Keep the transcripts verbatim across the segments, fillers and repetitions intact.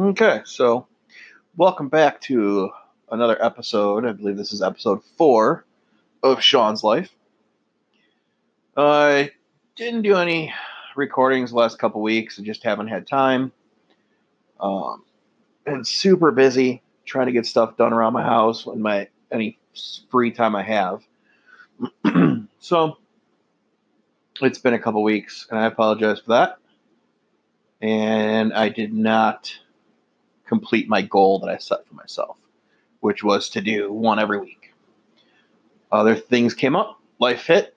Okay, so welcome back to another episode. I believe this is episode four of Sean's Life. I didn't do any recordings the last couple weeks. I just haven't had time. Um, been super busy trying to get stuff done around my house and my any free time I have. So it's been a couple weeks, and I apologize for that. And I did not complete my goal that I set for myself, which was to do one every week. Other things came up, life hit,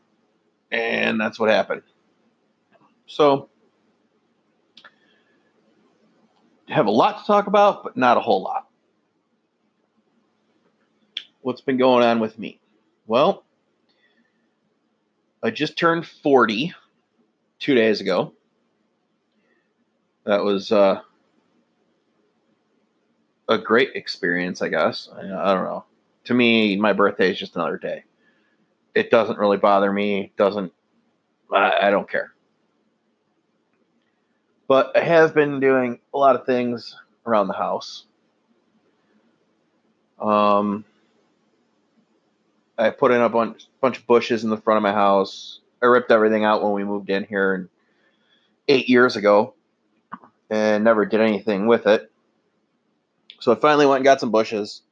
and that's what happened. So, have a lot to talk about, but not a whole lot. What's been going on with me? Well, I just turned forty two days ago. That was uh, a great experience, I guess. I, I don't know. To me, my birthday is just another day. It doesn't really bother me. It doesn't. I, I don't care. But I have been doing a lot of things around the house. Um, I put in a bunch, bunch of bushes in the front of my house. I ripped everything out when we moved in here and eight years ago. And never did anything with it. So I finally went and got some bushes,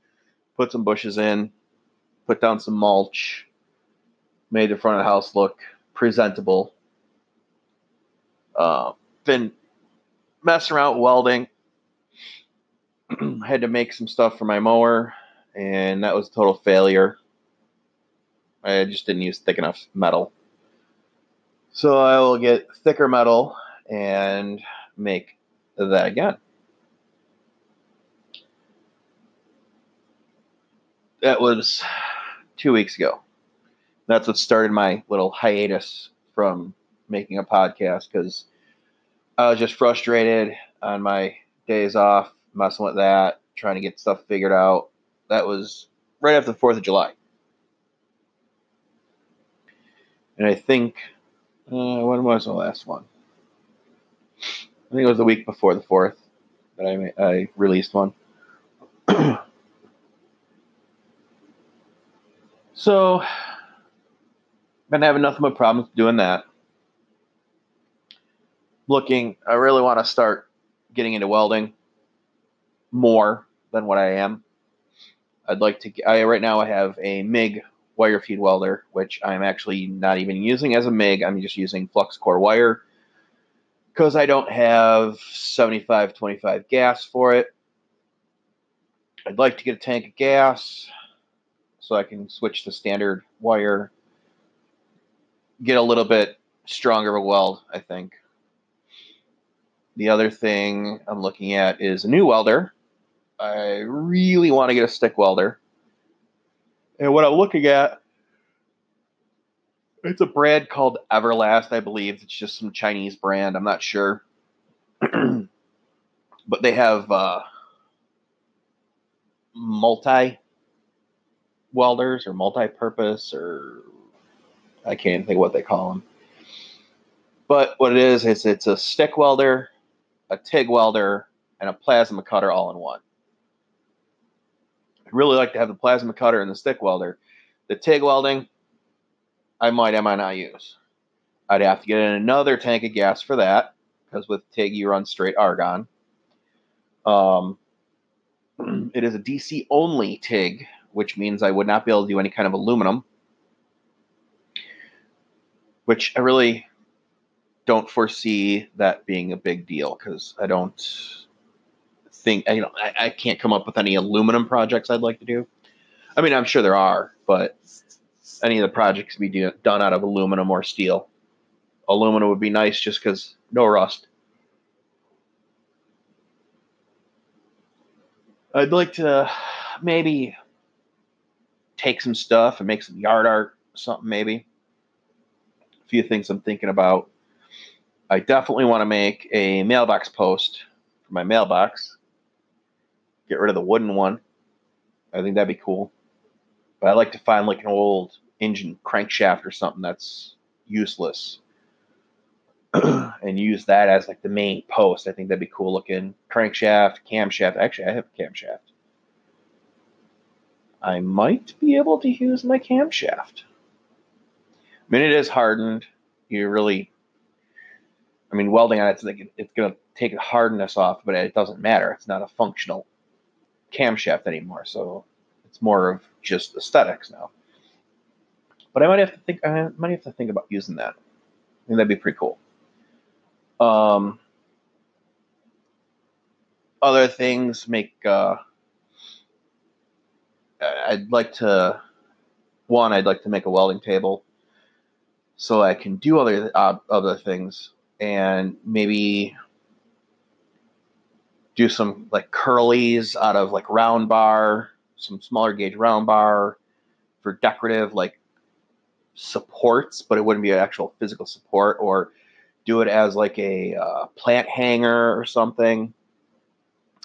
put some bushes in, put down some mulch, made the front of the house look presentable. Uh, been messing around with welding. Had to make some stuff for my mower, and that was a total failure. I just didn't use thick enough metal. So I will get thicker metal and make that again. That was two weeks ago. That's what started my little hiatus from making a podcast, because I was just frustrated on my days off, messing with that, trying to get stuff figured out. That was right after the fourth of July. And I think, uh, when was the last one? I think it was the week before the fourth that I, I released one. So, been having nothing but problems doing that. Looking, I really want to start getting into welding more than what I am. I'd like to, I right now I have a MIG wire feed welder, which I'm actually not even using as a MIG. I'm just using flux core wire, because I don't have seventy-five twenty-five gas for it. I'd like to get a tank of gas so I can switch to standard wire. Get a little bit stronger of a weld, I think. The other thing I'm looking at is a new welder. I really want to get a stick welder. And what I'm looking at, it's a brand called Everlast, I believe. It's just some Chinese brand. I'm not sure. But they have uh, multi-welders or multi-purpose, or I can't even think what they call them. But what it is, is it's a stick welder, a TIG welder, and a plasma cutter all in one. I'd really like to have the plasma cutter and the stick welder. The TIG welding, I might, I might not use. I'd have to get in another tank of gas for that, because with TIG you run straight argon. Um, it is a D C only TIG, which means I would not be able to do any kind of aluminum, which I really don't foresee that being a big deal, because I don't think I, you know, I, I can't come up with any aluminum projects I'd like to do. I mean, I'm sure there are, but any of the projects be do, done out of aluminum or steel. Aluminum would be nice just because no rust. I'd like to maybe take some stuff and make some yard art, something maybe. A few things I'm thinking about. I definitely want to make a mailbox post for my mailbox. Get rid of the wooden one. I think that'd be cool. But I'd like to find like an old engine crankshaft or something that's useless. and use that as like the main post. I think that'd be cool looking. Crankshaft, camshaft. Actually, I have a camshaft. I might be able to use my camshaft. I mean, it is hardened. You really, I mean, welding on it's like it's going to take the hardness off, but it doesn't matter. It's not a functional camshaft anymore, so it's more of just aesthetics now. But I might have to think. I might have to think about using that. I think that'd be pretty cool. Um, other things make. Uh, I'd like to. One, I'd like to make a welding table, so I can do other uh, other things, and maybe do some like curlies out of like round bar, some smaller gauge round bar for decorative like supports, but it wouldn't be an actual physical support, or do it as like a uh, plant hanger or something.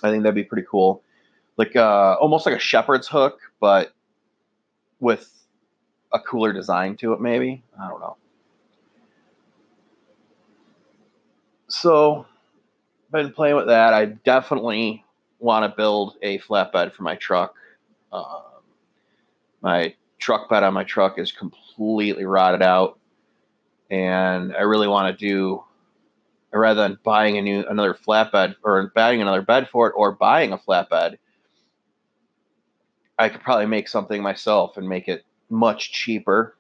I think that'd be pretty cool. Like uh, almost like a shepherd's hook, but with a cooler design to it, maybe. I don't know. So been playing with that. I definitely want to build a flatbed for my truck. Um, my truck bed on my truck is completely rotted out, and I really want to do, rather than buying a new another flatbed or buying another bed for it or buying a flatbed, I could probably make something myself and make it much cheaper.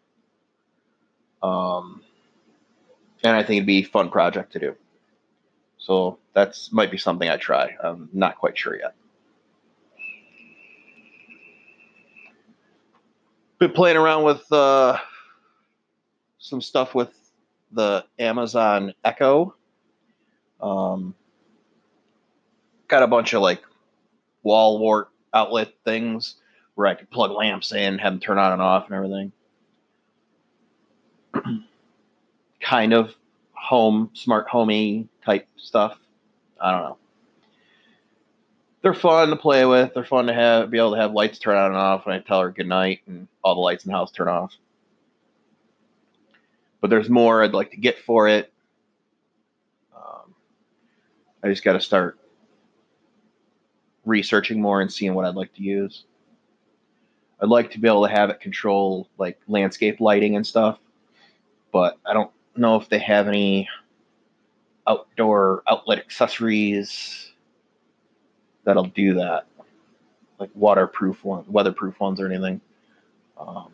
Um, and I think it'd be a fun project to do. So that's might be something I try. I'm not quite sure yet. Been playing around with uh, some stuff with the Amazon Echo. Um, got a bunch of like wall wart outlet things where I could plug lamps in, have them turn on and off, and everything. Kind of home, smart homey type stuff. I don't know. They're fun to play with. They're fun to have, be able to have lights turn on and off when I tell her good night, and all the lights in the house turn off. But there's more I'd like to get for it. Um, I just got to start researching more and seeing what I'd like to use. I'd like to be able to have it control like landscape lighting and stuff, but I don't know if they have any outdoor outlet accessories that'll do that, like waterproof ones, weatherproof ones or anything. Um,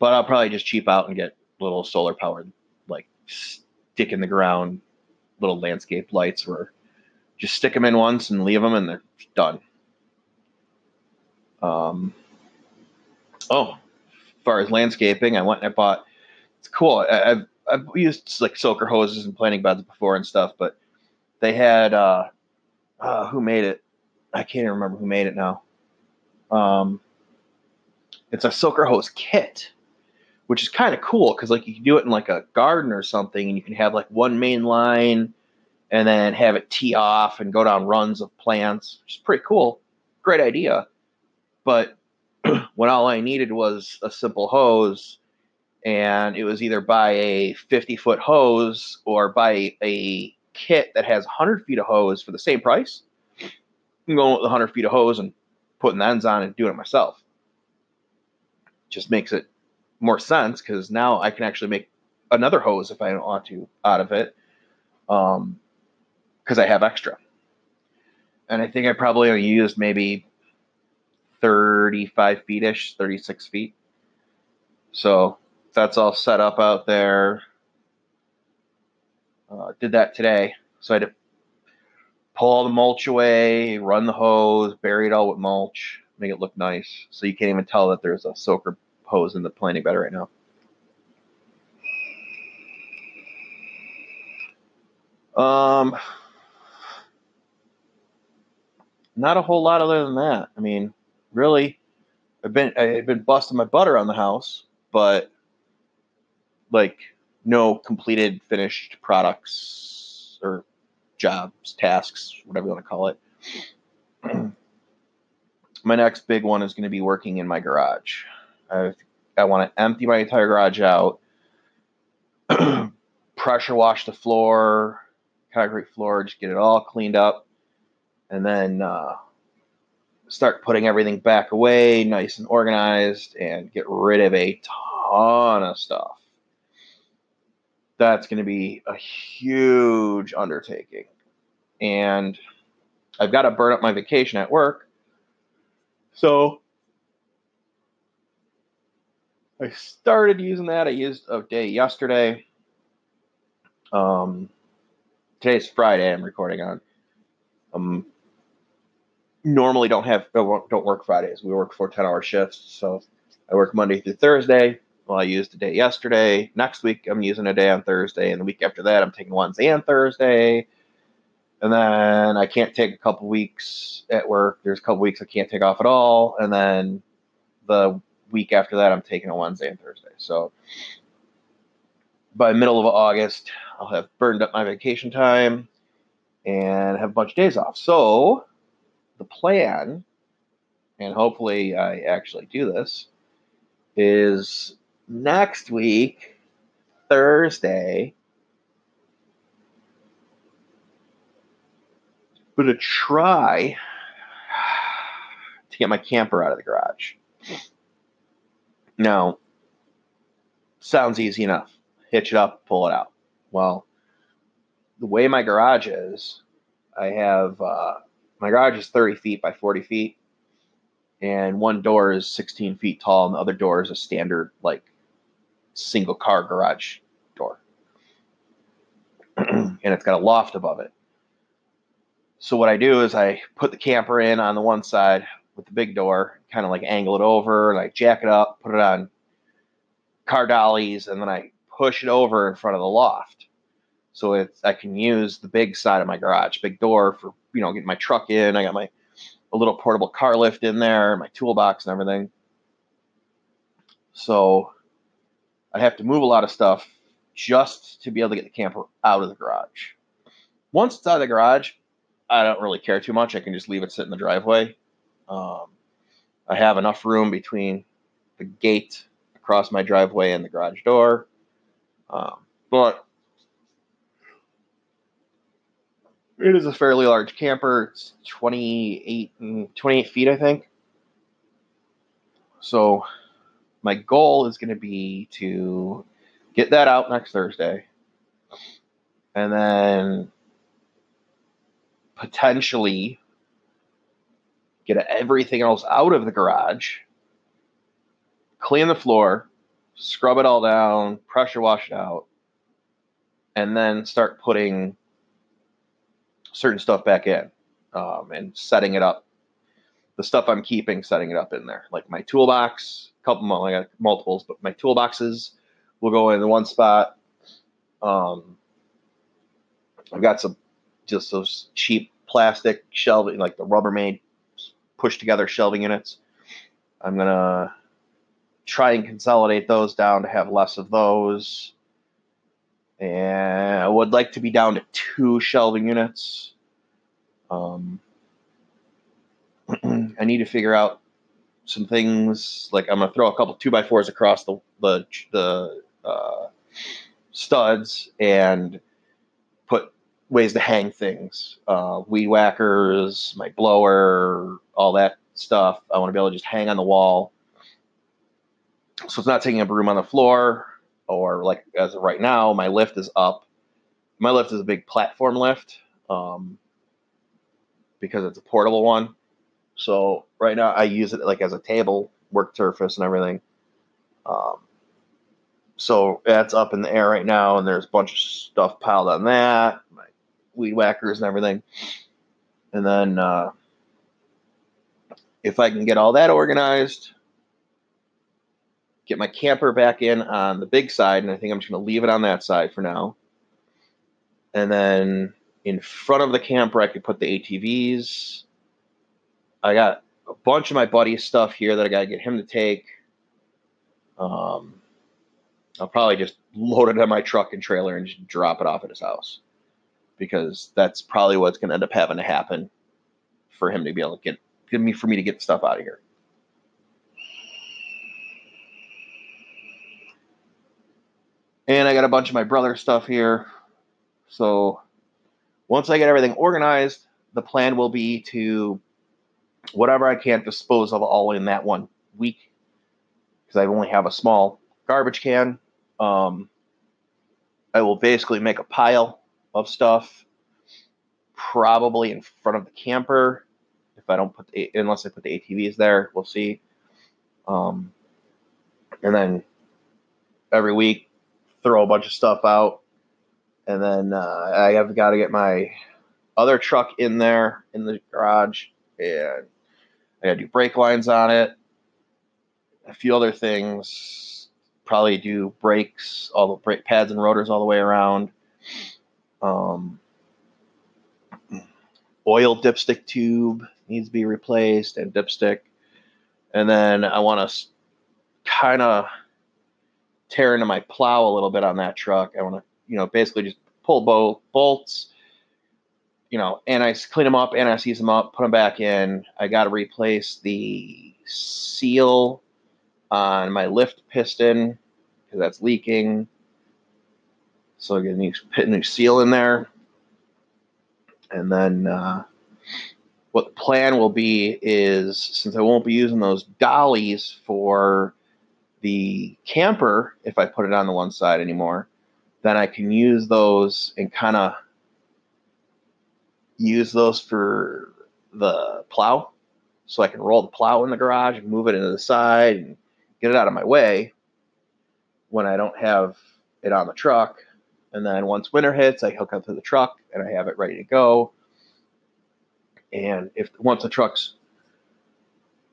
but I'll probably just cheap out and get little solar powered, like stick in the ground, little landscape lights, or just stick them in once and leave them and they're done. Um, oh, as far as landscaping, I went and I bought, it's cool. I, I've, I've used like soaker hoses and planting beds before and stuff, but they had, uh, uh, who made it? I can't even remember who made it now. Um, it's a soaker hose kit, which is kind of cool because like you can do it in like a garden or something, and you can have like one main line and then have it tee off and go down runs of plants, which is pretty cool. Great idea. But when all I needed was a simple hose, and it was either buy a fifty-foot hose or buy a kit that has one hundred feet of hose for the same price, I'm going with one hundred feet of hose and putting the ends on and doing it myself. Just makes it more sense because now I can actually make another hose if I don't want to out of it, because um, I have extra. And I think I probably only used maybe thirty-five feet-ish, thirty-six feet. So that's all set up out there. Uh, did that today. So I had to pull all the mulch away, run the hose, bury it all with mulch, make it look nice. So you can't even tell that there's a soaker hose in the planting bed right now. Um, not a whole lot other than that. I mean, really, I've been I've been busting my butt around the house, but like no completed finished products or jobs, tasks, whatever you want to call it. My next big one is going to be working in my garage. I I want to empty my entire garage out pressure wash the floor, concrete floor, just get it all cleaned up, and then uh, start putting everything back away, nice and organized, and get rid of a ton of stuff. That's going to be a huge undertaking. And I've got to burn up my vacation at work. So I started using that. I used a day yesterday. Um, today's Friday. I'm recording on. Um, normally don't have don't work Fridays. We work four ten-hour shifts. So I work Monday through Thursday. Well, I used a day yesterday. Next week, I'm using a day on Thursday. And the week after that, I'm taking Wednesday and Thursday. And then I can't take a couple weeks at work. There's a couple weeks I can't take off at all. And then the week after that, I'm taking a Wednesday and Thursday. So by middle of August, I'll have burned up my vacation time and have a bunch of days off. So the plan, and hopefully I actually do this, is next week, Thursday, I'm going to try to get my camper out of the garage. Now, sounds easy enough. Hitch it up, pull it out. Well, the way my garage is, I have, uh, my garage is thirty feet by forty feet, and one door is sixteen feet tall, and the other door is a standard, like, single car garage door. And it's got a loft above it. So what I do is I put the camper in on the one side with the big door, kind of like angle it over, and I jack it up, put it on car dollies, and then I push it over in front of the loft. So it's, I can use the big side of my garage, big door for, you know, getting my truck in. I got my a little portable car lift in there, my toolbox and everything. So I have to move a lot of stuff just to be able to get the camper out of the garage. Once it's out of the garage, I don't really care too much. I can just leave it sit in the driveway. Um, I have enough room between the gate across my driveway and the garage door. Um, but it is a fairly large camper. It's twenty-eight feet, I think. So my goal is going to be to get that out next Thursday. And then potentially get everything else out of the garage, clean the floor, scrub it all down, pressure wash it out, and then start putting certain stuff back in um, and setting it up. The stuff I'm keeping, setting it up in there. Like my toolbox, a couple, I got multiples, but my toolboxes will go in one spot. Um, I've got some just those cheap plastic shelving, like the Rubbermaid push together shelving units. I'm going to try and consolidate those down to have less of those. And I would like to be down to two shelving units. Um, I need to figure out some things. Like I'm going to throw a couple two by fours across the, the, the uh, studs and put ways to hang things, uh, weed whackers, my blower, all that stuff. I want to be able to just hang on the wall. So it's not taking up room on the floor, or like as of right now, my lift is up. My lift is a big platform lift, um, because it's a portable one. So right now I use it like as a table, work surface and everything. Um, so that's up in the air right now. And there's a bunch of stuff piled on that. My weed whackers and everything. And then uh, if I can get all that organized, get my camper back in on the big side, and I think I'm just going to leave it on that side for now. And then in front of the camper, I could put the A T Vs. I got a bunch of my buddy's stuff here that I got to get him to take. Um, I'll probably just load it on my truck and trailer and just drop it off at his house, because that's probably what's going to end up having to happen for him to be able to get, give me, for me to get the stuff out of here. And I got a bunch of my brother's stuff here. So once I get everything organized, the plan will be to whatever I can dispose of all in that one week, because I only have a small garbage can. Um, I will basically make a pile of stuff, probably in front of the camper. If I don't put the, unless I put the A T Vs there, we'll see. Um, and then every week, throw a bunch of stuff out. And then uh, I have got to get my other truck in there in the garage, and I got to do brake lines on it, a few other things, probably do brakes, all the brake pads and rotors all the way around, um, oil dipstick tube needs to be replaced, and dipstick. And then I want to kind of tear into my plow a little bit on that truck. I want to, you know, basically just pull both bolts, you know, and I clean them up and I seize them up, put them back in. I got to replace the seal on my lift piston because that's leaking. So I'm going to put a new seal in there. And then uh, what the plan will be is, since I won't be using those dollies for the camper, if I put it on the one side anymore, then I can use those and kind of use those for the plow. So I can roll the plow in the garage and move it into the side and get it out of my way when I don't have it on the truck. And then once winter hits, I hook up to the truck and I have it ready to go. And if once the truck's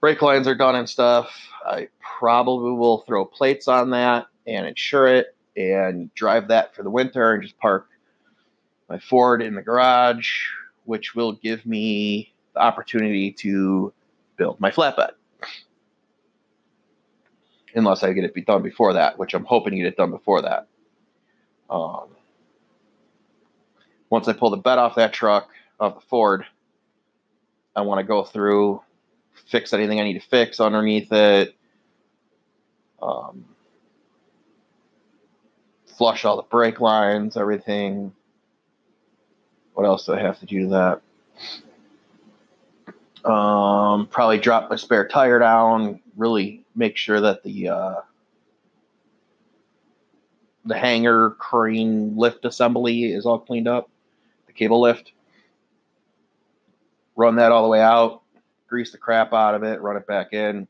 brake lines are done and stuff, I probably will throw plates on that and insure it and drive that for the winter and just park my Ford in the garage, which will give me the opportunity to build my flatbed. Unless I get it be done before that, which I'm hoping to get it done before that. Um, once I pull the bed off that truck, off the Ford, I want to go through, fix anything I need to fix underneath it, um, flush all the brake lines, everything. What else do I have to do to that? Um, probably drop my spare tire down, really make sure that the uh, the hanger crane lift assembly is all cleaned up, the cable lift. Run that all the way out, grease the crap out of it, run it back in,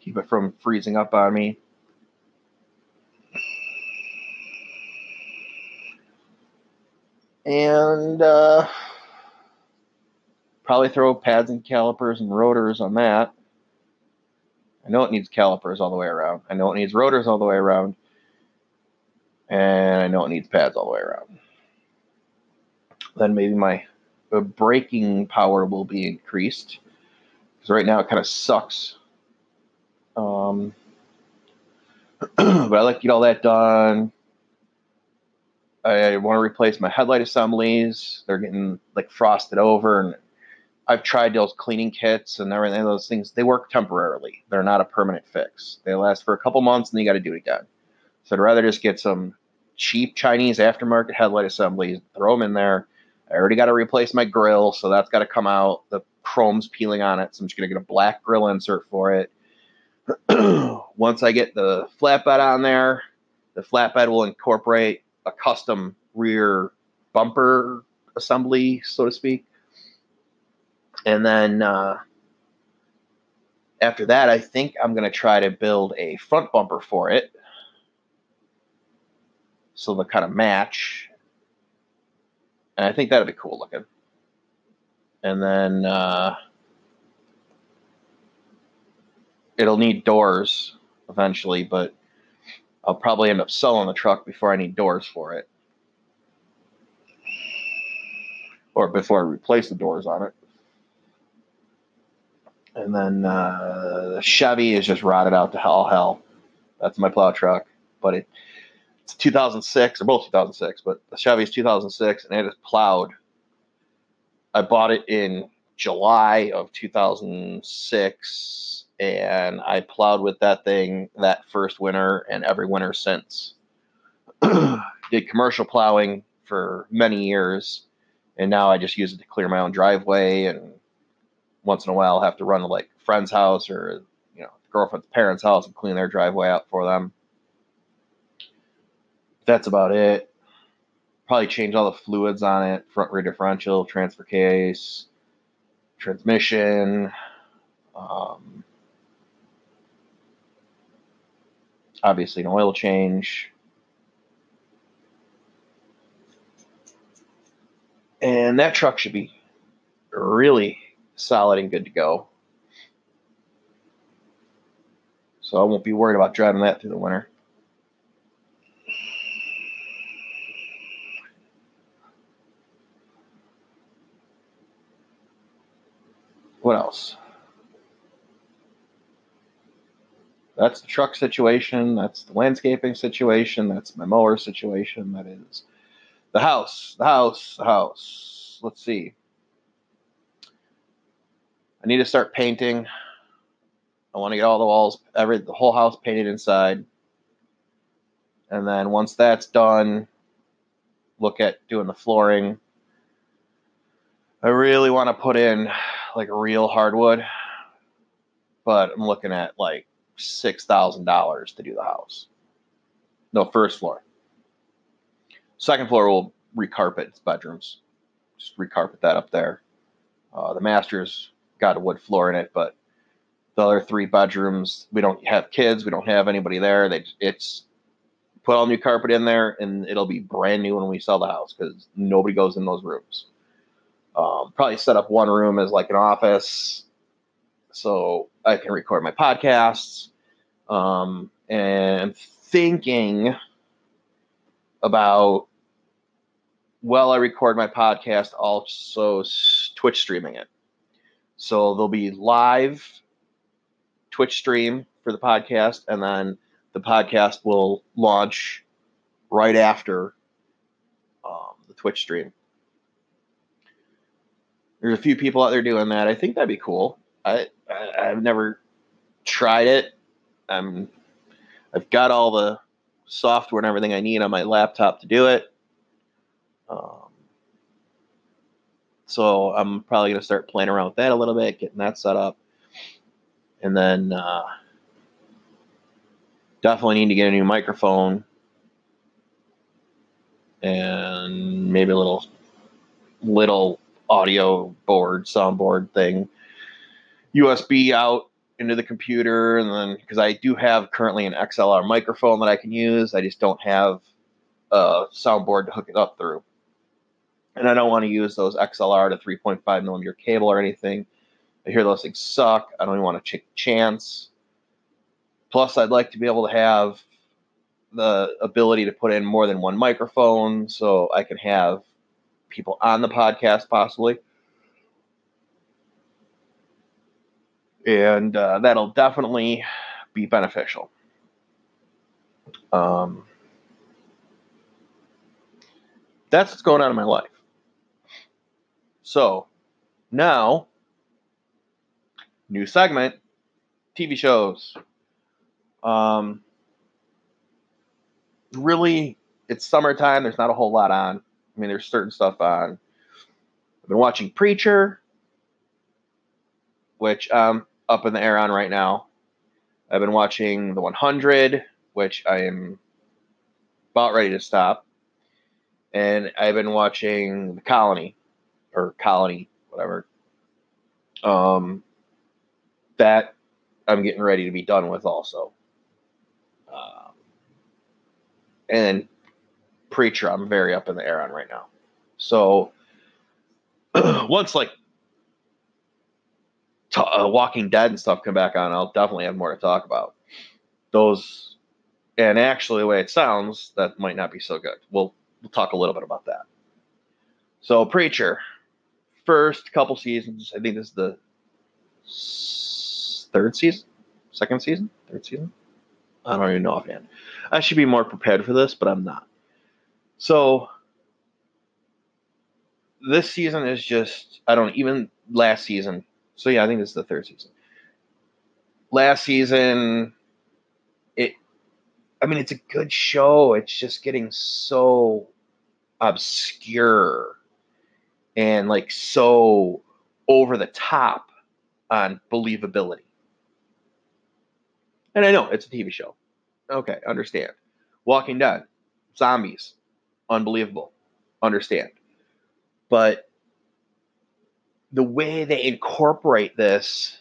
keep it from freezing up on me. And uh, probably throw pads and calipers and rotors on that. I know it needs calipers all the way around. I know it needs rotors all the way around. And I know it needs pads all the way around. Then maybe my uh, braking power will be increased. Because right now it kind of sucks. Um, but I like to get all that done. I want to replace my headlight assemblies. They're getting like frosted over, and I've tried those cleaning kits and everything. Those things, they work temporarily. They're not a permanent fix. They last for a couple months, and then you got to do it again. So I'd rather just get some cheap Chinese aftermarket headlight assemblies, throw them in there. I already got to replace my grill, so that's got to come out. The chrome's peeling on it, so I'm just going to get a black grill insert for it. Once I get the flatbed on there, the flatbed will incorporate a custom rear bumper assembly, so to speak. And then uh, after that, I think I'm going to try to build a front bumper for it, so they'll kind of match. And I think that'd be cool looking. And then uh, it'll need doors eventually, but I'll probably end up selling the truck before I need doors for it. Or before I replace the doors on it. And then uh, the Chevy is just rotted out to all hell. That's my plow truck. But it, it's two thousand six. They're both two thousand six. But the Chevy is two thousand six, and it is plowed. I bought it in July of two thousand six. and I plowed with that thing that first winter and every winter since. Did commercial plowing for many years, and now I just use it to clear my own driveway, and once in a while I'll have to run to like a friend's house or, you know, girlfriend's parents' house and clean their driveway out for them. That's about it. Probably change all the fluids on it, front rear differential, transfer case, transmission. Um, obviously an oil change. And that truck should be really solid and good to go. So I won't be worried about driving that through the winter. What else? That's the truck situation. That's the landscaping situation. That's my mower situation. That is the house, the house, the house. Let's see. I need to start painting. I want to get all the walls, every the whole house painted inside. And then once that's done, look at doing the flooring. I really want to put in like real hardwood, but I'm looking at like six thousand dollars to do the house. No, first floor. Second floor will recarpet its bedrooms. Just recarpet that up there. Uh, the master's got a wood floor in it, but the other three bedrooms, we don't have kids. We don't have anybody there. They it's put all new carpet in there, and it'll be brand new when we sell the house because nobody goes in those rooms. Um, probably set up one room as like an office, so I can record my podcasts. Um, and I'm thinking about, well, I record my podcast, also Twitch streaming it. So there'll be live Twitch stream for the podcast, and then the podcast will launch right after um, the Twitch stream. There's a few people out there doing that. I think that'd be cool. I, I I've never tried it. I'm I've got all the software and everything I need on my laptop to do it. Um, so I'm probably gonna start playing around with that a little bit, getting that set up, and then uh, definitely need to get a new microphone and maybe a little little. audio board, soundboard thing, U S B out into the computer, and then because I do have currently an X L R microphone that I can use, I just don't have a soundboard to hook it up through, and I don't want to use those X L R to three point five millimeter cable or anything. I hear those things suck. I don't even want to take a chance. Plus, I'd like to be able to have the ability to put in more than one microphone, so I can have people on the podcast possibly, and uh, that'll definitely be beneficial. Um, that's what's going on in my life. So now, new segment, T V shows. Um, really, it's summertime. There's not a whole lot on. I mean, there's certain stuff on. I've been watching Preacher, which I'm up in the air on right now. I've been watching The one hundred, which I am about ready to stop. And I've been watching The Colony, or Colony, whatever. Um, that I'm getting ready to be done with also. Um, and Preacher, I'm very up in the air on right now. So, once, like, t- uh, Walking Dead and stuff come back on, I'll definitely have more to talk about. Those, and actually, the way it sounds, that might not be so good. We'll, we'll talk a little bit about that. So, Preacher. First couple seasons, I think this is the s- third season? Second season? Third season? I don't even know offhand. I should be more prepared for this, but I'm not. So, this season is just, I don't even, last season. So, yeah, I think this is the third season. last season, it, I mean, it's a good show. It's just getting so obscure and like so over the top on believability. And I know it's a T V show. Okay, understand. Walking Dead, zombies, unbelievable, understand. But the way they incorporate this,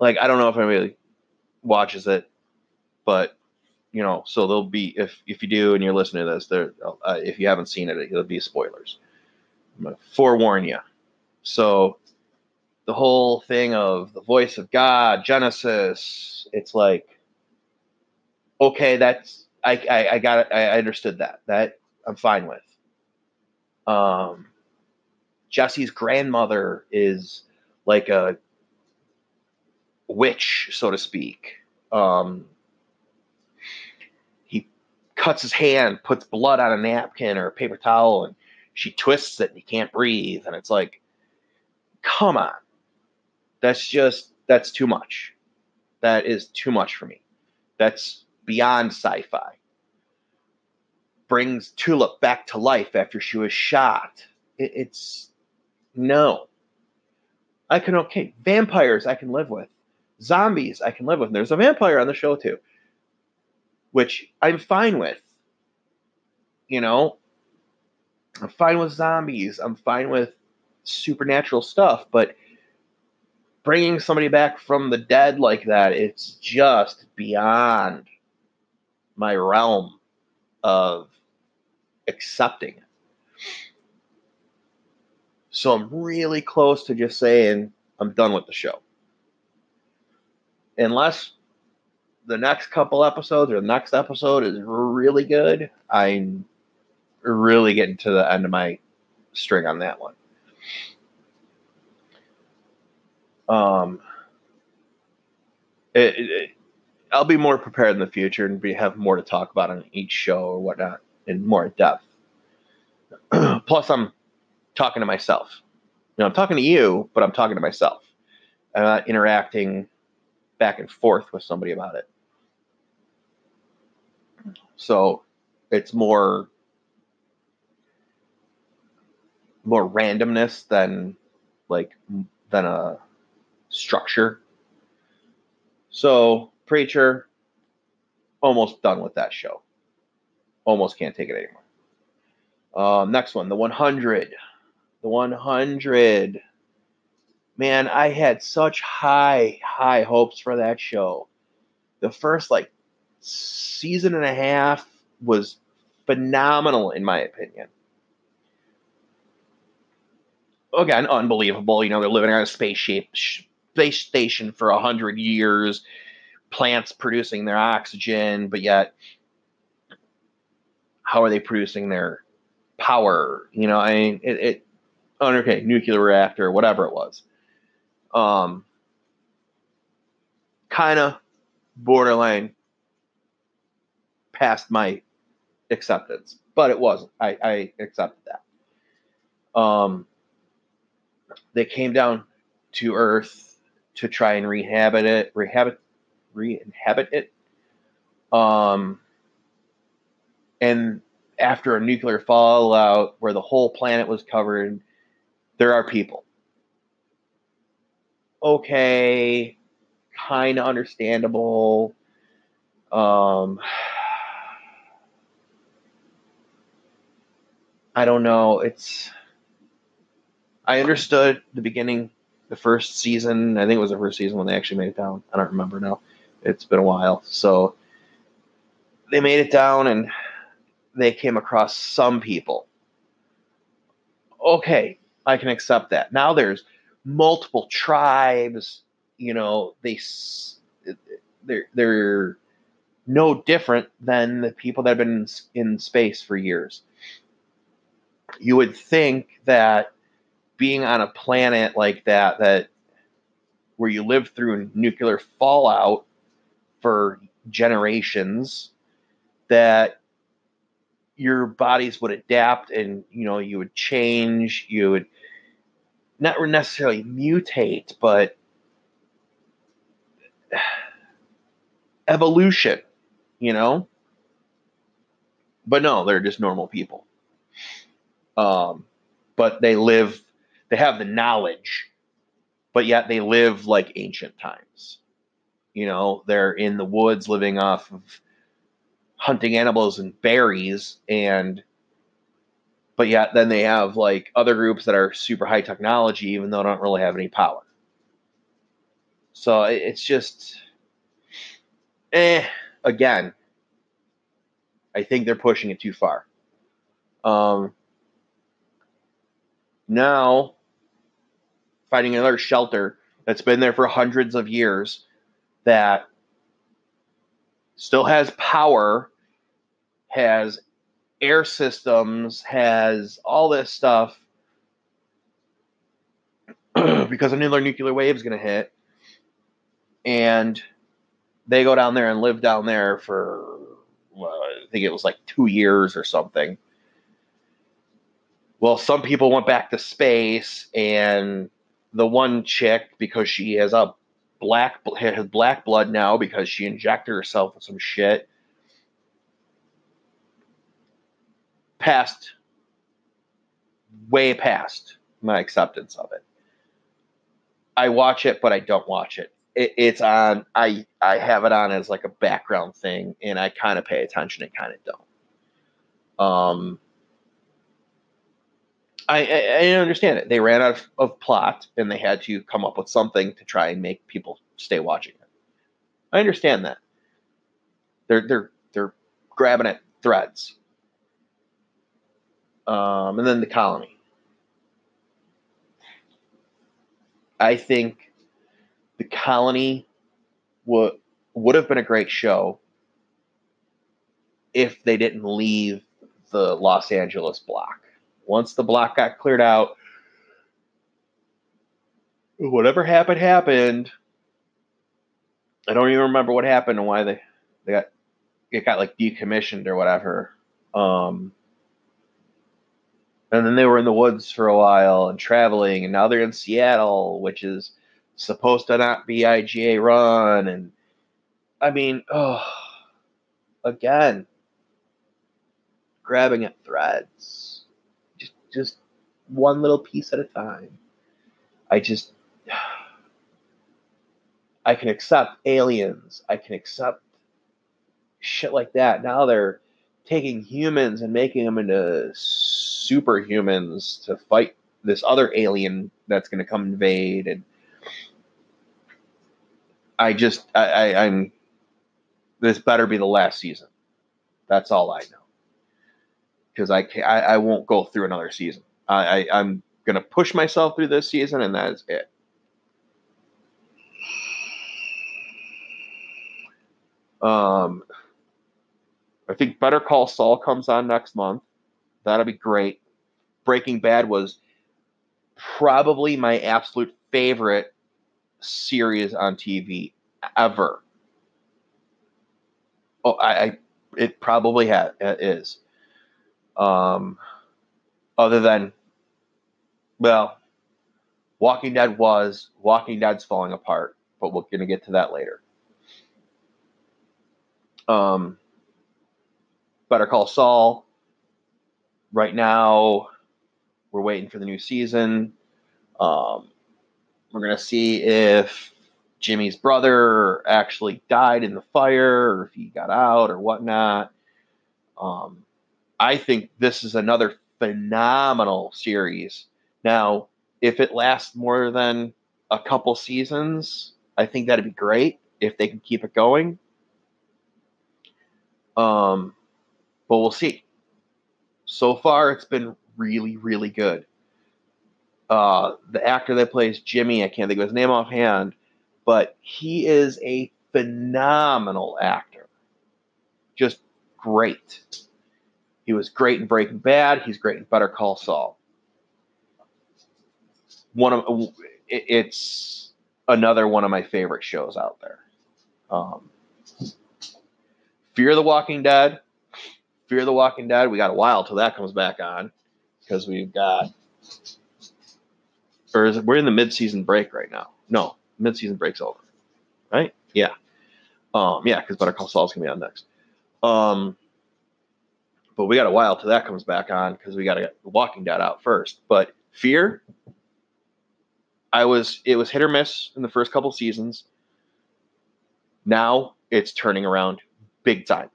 like, I don't know if anybody watches it, but, you know, so there'll be, if if you do and you're listening to this, there, uh, if you haven't seen it, it'll be spoilers. I'm going to forewarn you. So the whole thing of the voice of God, Genesis, it's like, okay, that's, I, I, I got it. I understood that. That I'm fine with. Um, Jesse's grandmother is like a witch, so to speak. Um, he cuts his hand, puts blood on a napkin or a paper towel, and she twists it and he can't breathe. And it's like, come on. That's just, that's too much. That is too much for me. That's beyond sci-fi. Brings Tulip back to life after she was shot. It, it's, no. I can, okay, vampires I can live with. Zombies I can live with. And there's a vampire on the show too, which I'm fine with. You know, I'm fine with zombies. I'm fine with supernatural stuff, but bringing somebody back from the dead like that, it's just beyond my realm of accepting it. So I'm really close to just saying I'm done with the show. Unless the next couple episodes or the next episode is really good, I'm really getting to the end of my string on that one. Um, it, it, I'll be more prepared in the future and be, have more to talk about on each show or whatnot in more depth. Plus, I'm talking to myself. You know, I'm talking to you, but I'm talking to myself. I'm not interacting back and forth with somebody about it. So it's more more randomness than like than a structure. So Preacher, almost done with that show. Almost can't take it anymore. Um, next one, the one hundred. The one hundred. Man, I had such high, high hopes for that show. The first, like, season and a half was phenomenal, in my opinion. Again, unbelievable. You know, they're living on a spaceship, space station for a hundred years. Plants producing their oxygen, but yet, how are they producing their power? You know, I mean, it, it okay, nuclear reactor, whatever it was. Um, kind of borderline past my acceptance, but it wasn't. I, I accepted that. Um, they came down to Earth to try and rehabilitate it, rehab it, re-inhabit it. Um, and after a nuclear fallout where the whole planet was covered, there are people. Okay, kind of understandable. Um, I don't know. It's, I understood the beginning, the first season. I think it was the first season when they actually made it down. I don't remember now. It's been a while. So they made it down and they came across some people. Okay, I can accept that. Now there's multiple tribes. You know, they, they're, they're no different than the people that have been in space for years. You would think that being on a planet like that, that where you live through nuclear fallout for generations, that your bodies would adapt and, you know, you would change, you would not necessarily mutate, but evolution, you know? But no, they're just normal people. Um, but they live, they have the knowledge, but yet they live like ancient times. You know, they're in the woods living off of hunting animals and berries, and but yet then they have like other groups that are super high technology, even though they don't really have any power. So it's just, eh, again, I think they're pushing it too far. Um, now, finding another shelter that's been there for hundreds of years that still has power, has air systems, has all this stuff, because another nuclear wave is going to hit. And they go down there and live down there for, well, I think it was like two years or something. Well, some people went back to space, and the one chick, because she has a black has black blood now because she injected herself with some shit, passed way past my acceptance of it. I watch it, but I don't watch it. It's on, I, I have it on as like a background thing, and I kind of pay attention and kind of don't. Um, I, I, I understand it. They ran out of, of plot, and they had to come up with something to try and make people stay watching it. I understand that. They're, they're, they're grabbing at threads. Um, and then the colony. I think The Colony would would have been a great show if they didn't leave the Los Angeles block. Once the block got cleared out, whatever happened, happened. I don't even remember what happened and why they, they got it got like decommissioned or whatever. Um, and then they were in the woods for a while and traveling, and now they're in Seattle, which is supposed to not be I G A run, and I mean, oh, again, grabbing at threads, just just one little piece at a time. I just, I can accept aliens, I can accept shit like that. Now they're taking humans and making them into superhumans to fight this other alien that's going to come invade, and I just, I, I, I'm, this better be the last season. That's all I know. Because I can't, I, I won't go through another season. I, I, I'm going to push myself through this season, and that is it. Um, I think Better Call Saul comes on next month. That'll be great. Breaking Bad was probably my absolute favorite series on T V ever. Oh, I, I it probably ha- is. Um, other than, well, Walking Dead was, Walking Dead's falling apart, but we're going to get to that later. Um, Better Call Saul. Right now, we're waiting for the new season. Um, We're going to see if Jimmy's brother actually died in the fire, or if he got out or whatnot. Um, I think this is another phenomenal series. Now, if it lasts more than a couple seasons, I think that'd be great if they can keep it going. Um, but we'll see. So far, it's been really, really good. Uh, the actor that plays Jimmy, I can't think of his name offhand, but he is a phenomenal actor. Just great. He was great in Breaking Bad. He's great in Better Call Saul. One of it's another one of my favorite shows out there. Um, Fear the Walking Dead. Fear the Walking Dead. We got a while till that comes back on, because we've got. Or is it, we're in the mid-season break right now. No, mid-season break's over, right? Yeah. Um, yeah, because Better Call Saul is going to be on next. Um, but we got a while till that comes back on because we got to get The Walking Dead out first. But Fear, I was it was hit or miss in the first couple seasons. Now it's turning around big time.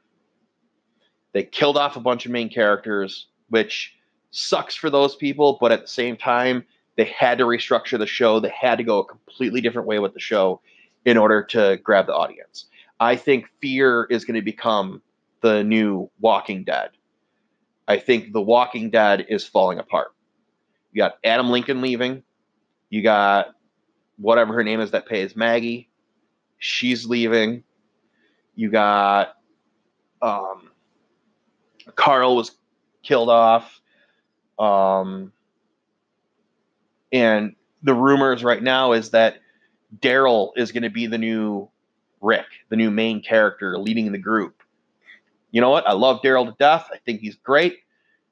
They killed off a bunch of main characters, which sucks for those people, but at the same time, they had to restructure the show. They had to go a completely different way with the show in order to grab the audience. I think Fear is going to become the new Walking Dead. I think the Walking Dead is falling apart. You got Adam Lincoln leaving. You got whatever her name is that pays Maggie. She's leaving. You got um, Carl was killed off. Um, and the rumors right now is that Daryl is going to be the new Rick, the new main character leading the group. You know what? I love Daryl to death. I think he's great.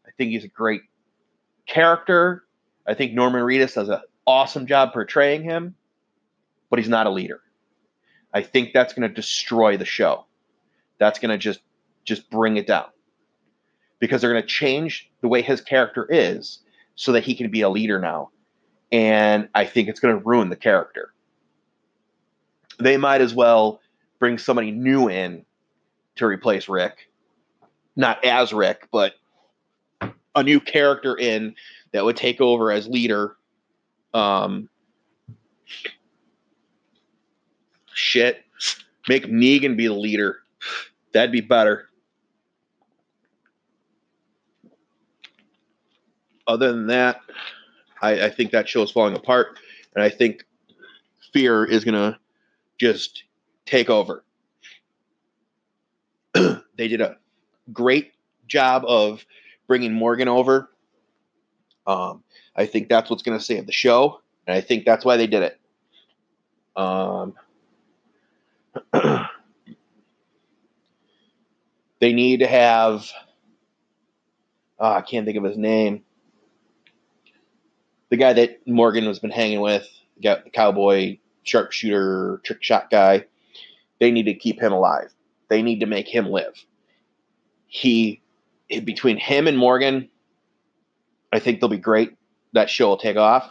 I think he's a great character. I think Norman Reedus does an awesome job portraying him, but he's not a leader. I think that's going to destroy the show. That's going to just, just bring it down because they're going to change the way his character is so that he can be a leader now. And I think it's going to ruin the character. They might as well bring somebody new in to replace Rick. Not as Rick, but a new character in that would take over as leader. Um, shit. Make Negan be the leader. That'd be better. Other than that, I, I think that show is falling apart. And I think Fear is going to just take over. They did a great job of bringing Morgan over. Um, I think that's what's going to save the show. And I think that's why they did it. Um, they need to have... Oh, I can't think of his name. The guy that Morgan has been hanging with. Got the cowboy... sharpshooter, trick shot guy. They need to keep him alive. They need to make him live. He, between him and Morgan, I think they'll be great. That show will take off.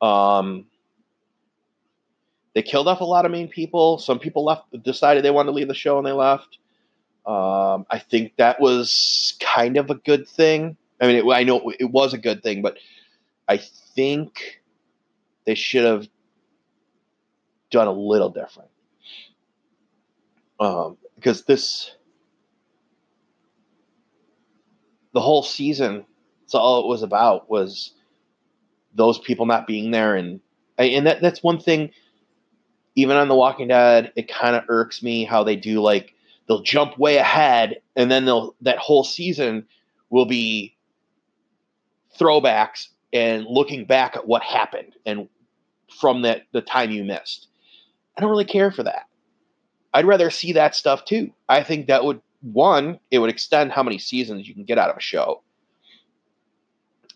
Um, they killed off a lot of main people. Some people left, decided they wanted to leave the show and they left. Um, I think that was kind of a good thing. I mean, it, I know it was a good thing, but I think they should have done a little different. Um, because this, the whole season, it's all it was about was those people not being there. And, and that, that's one thing, even on The Walking Dead, it kind of irks me how they do, like, they'll jump way ahead and then they'll, that whole season will be throwbacks and looking back at what happened and from that, the time you missed. I don't really care for that. I'd rather see that stuff too. I think that would, one, it would extend how many seasons you can get out of a show.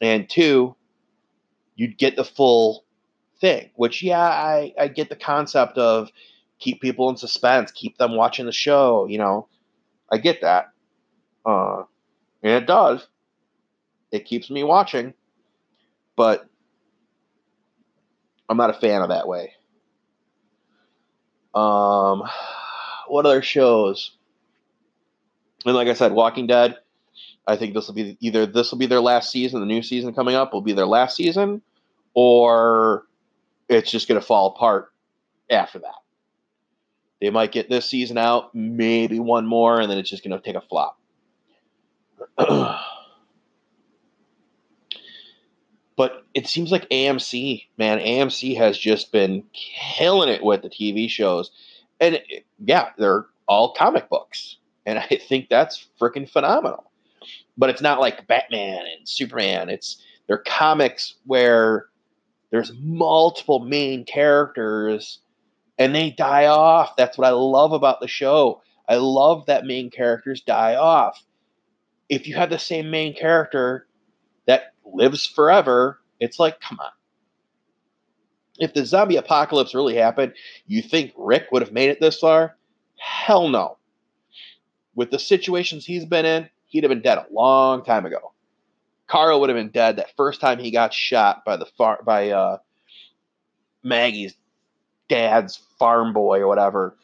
And two, you'd get the full thing, which, yeah, I, I get the concept of keep people in suspense, keep them watching the show, you know. I get that. Uh, and it does. It keeps me watching. But I'm not a fan of that way. Um, what other shows? And like I said, Walking Dead. I think this will be either this will be their last season. The new season coming up will be their last season, or it's just going to fall apart after that. They might get this season out, maybe one more, and then it's just going to take a flop. But it seems like A M C, man, A M C has just been killing it with the T V shows. And, it, yeah, they're all comic books. And I think that's freaking phenomenal. But it's not like Batman and Superman. It's they're comics where there's multiple main characters and they die off. That's what I love about the show. I love that main characters die off. If you have the same main character that lives forever, it's like, come on. If the zombie apocalypse really happened, you think Rick would have made it this far? Hell no. With the situations he's been in, he'd have been dead a long time ago. Carl would have been dead that first time he got shot by the far- by uh, Maggie's dad's farm boy or whatever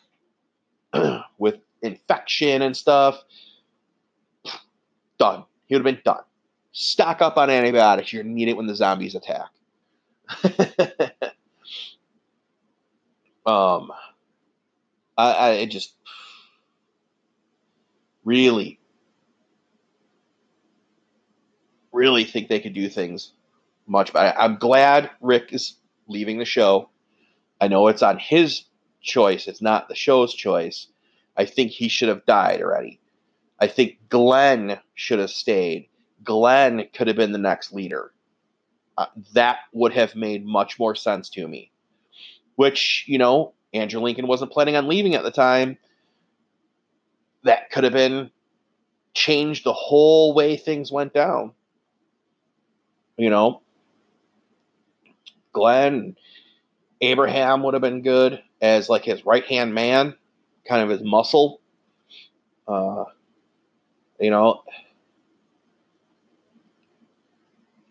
with infection and stuff. Done. He would have been done. Stock up on antibiotics. You're going to need it when the zombies attack. um, I, I it just really, really think they could do things much better. I'm glad Rick is leaving the show. I know it's on his choice. It's not the show's choice. I think he should have died already. I think Glenn should have stayed. Glenn could have been the next leader. Uh, that would have made much more sense to me. Which, you know, Andrew Lincoln wasn't planning on leaving at the time. That could have been changed the whole way things went down. You know, Glenn, Abraham would have been good as like his right-hand man, kind of his muscle. Uh, you know,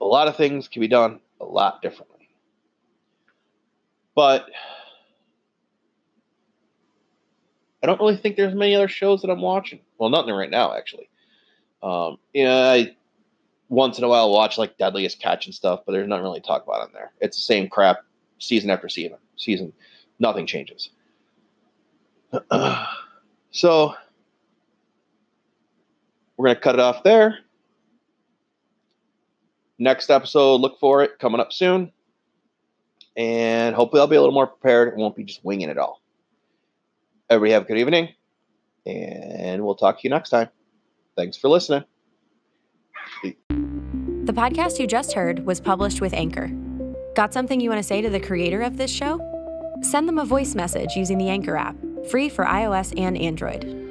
a lot of things can be done a lot differently. But I don't really think there's many other shows that I'm watching. Well, nothing right now, actually. Um, you know, I once in a while watch like Deadliest Catch and stuff, but there's nothing really to talk about on there. It's the same crap season after season. Season, nothing changes. So we're going to cut it off there. Next episode, look for it, coming up soon. And hopefully I'll be a little more prepared. It won't be just winging it all. Everybody have a good evening, and we'll talk to you next time. Thanks for listening. The podcast you just heard was published with Anchor. Got something you want to say to the creator of this show? Send them a voice message using the Anchor app, free for iOS and Android.